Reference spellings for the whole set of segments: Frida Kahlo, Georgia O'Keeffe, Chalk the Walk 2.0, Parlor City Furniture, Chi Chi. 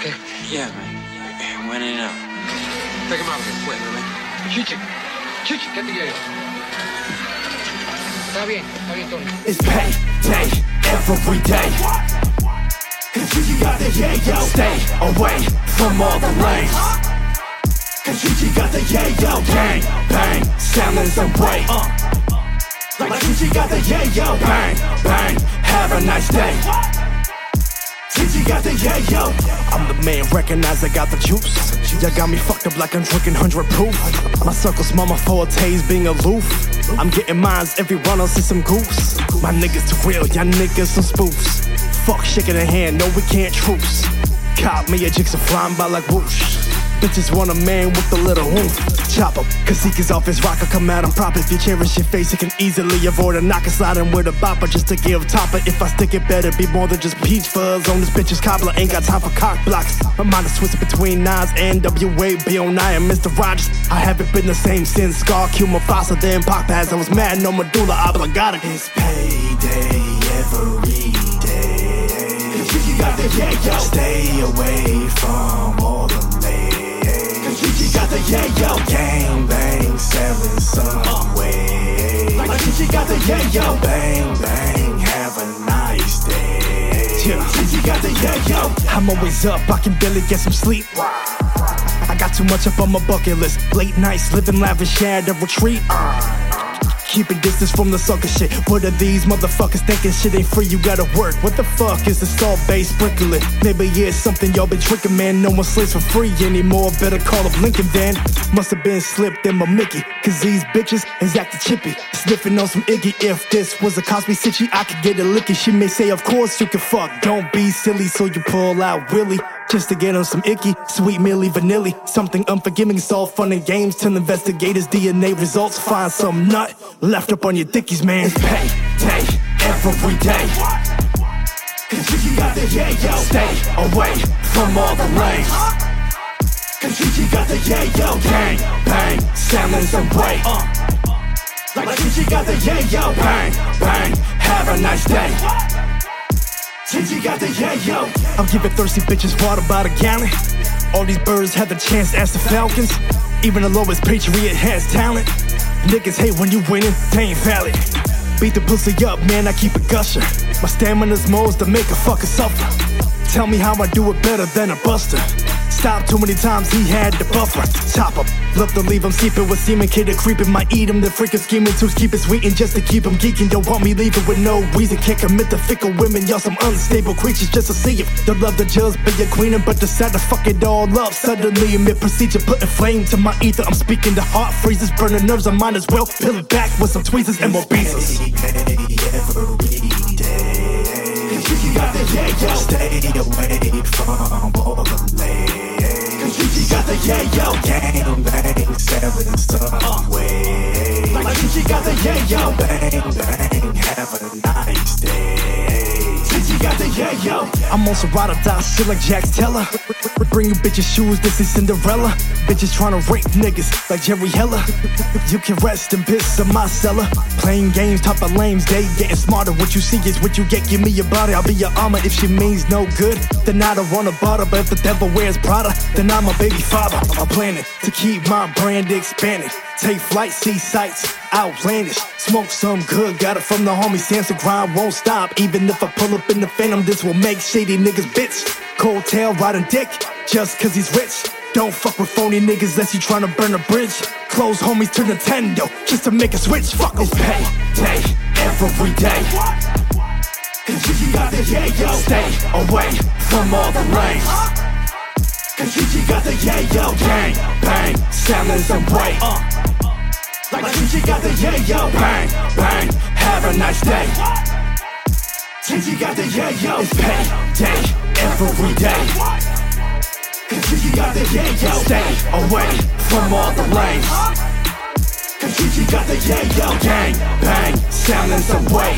okay? Yeah, man. When and out. Take him out of here, quick, man. Chichi, ¿qué te llevo? Está bien, Tony. It's pay day every day. Cause Chi Chi got the yayo. Stay away from all the lanes. Cause Chi Chi got the yayo. Gang, bang, sounding the way. Like Chi Chi got the yayo. Bang, bang, have a nice day. Chi Chi got the yayo. I'm the man, recognize I got the juice. Y'all got me fucked up like I'm drinking 100 proof. My circle's mama forte's being aloof. I'm getting mines, every run I'll see some goose. My niggas too real, y'all niggas some spoofs. Fuck shaking a hand, no we can't truce. Cop me a jigsaw flying by like whoosh. Bitches want a man with a little oomph. Chop him, Kaseek is off his rocker. Come at him proper. If you cherish your face, you can easily avoid a knocker. Sliding with a bopper just to give topper. If I stick it, better be more than just peach fuzz on this bitch's cobbler. Ain't got time for cock blocks. My mind is twisted between Nas and W.A. B.O.9 and Mr. Rogers. I haven't been the same since Scar, Q, Mufasa, then Pac. As I was mad, no medulla oblongata. It's payday every day. Cause you got the yayo. Stay away from all the ladies. Chi Chi got the yayo. Gang bang, selling some way. Like Chi Chi got the yayo. Bang bang, have a nice day. Chi Chi got the yayo. I'm always up, I can barely get some sleep. I got too much up on my bucket list. Late nights, living lavish, had a retreat. Keeping distance from the sucker shit. What are these motherfuckers thinking? Shit ain't free, you gotta work. What the fuck is the salt-based sprinkling? Maybe it's something y'all been drinking, man. No one sleeps for free anymore. Better call up Lincoln, then. Must have been slipped in my Mickey. Cause these bitches is acting chippy. Sniffing on some Iggy. If this was a Cosby City, I could get a licky. She may say, of course you can fuck. Don't be silly, so you pull out Willie. Just to get on some icky, sweet Millie Vanilli. Something unforgiving, it's all fun and games till investigators' DNA results find some nut left up on your dickies, man. It's pay day every day. Cause Chi Chi got the yayo. Stay away from all the lanes. Cause Chi Chi got the yayo. Gang, bang, sounding some way. Like Chi Chi got the yayo. Bang, bang, have a nice day. Chi Chi got the yayo. I'm giving thirsty bitches water by the gallon. All these birds have the chance as the Falcons. Even the lowest patriot has talent. Niggas hate when you winning, they ain't valid. Beat the pussy up, man, I keep it gushing. My stamina's moles to make a fucker suffer. Tell me how I do it better than a buster. Stopped too many times, he had to buffer. Top him, love to leave him sleeping with semen. Kid a creepin', might eat him. The freakin' scheming to keep it sweet and just to keep him geeking. Don't want me leaving with no reason. Can't commit to fickle women. Y'all some unstable creatures just to see him. Don't love to just be a queenin', but decide to fuck it all up. Suddenly amid procedure, putting flame to my ether. I'm speaking, the heart freezes, burning nerves. I might as well peel it back with some tweezers and more pieces. You got the yayo. Stay away from all the ladies. Cause Chi Chi got the yayo. Gang bang, selling some way. Like Chi Chi got the yayo. Bang bang, have a nice day. Chi Chi got the yayo. I'm on some ride or die shit like Jax Teller. Bring you bitches shoes, this is Cinderella. Bitches tryna rape niggas like Jerry Heller. You can rest in piss in my cellar. Playing games, top of lames, they getting smarter. What you see is what you get, give me your body. I'll be your armor if she means no good. Then I don't wanna bother, but if the devil wears Prada, then I'm a baby father. I'm planning to keep my brand expanded. Take flight, see sights, outlandish. Smoke some good, got it from the homie Samson. Grind won't stop, even if I pull up in the Phantom. This will make shady niggas bitch. Cold tail riding dick, just cause he's rich. Don't fuck with phony niggas unless you tryna burn a bridge. Close homies to Nintendo just to make a switch. Fuck em. It's pay day every day. Cause Chi Chi got the yayo. Stay away from all the lanes. Cause Chi Chi got the yayo. Gang bang, sounding some way. Like Chi Chi got the yayo. Bang bang, have a nice day. Chi Chi got the yayo. It's pay day every day. Cause Chi Chi got the yayo. Stay away from all the lanes. Cause Chi Chi got the yayo. Gang bang, sounding some way.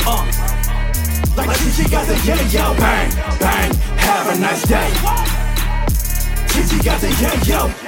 Like Chi Chi got the yayo. Bang bang, have a nice day. Chi Chi got the yayo.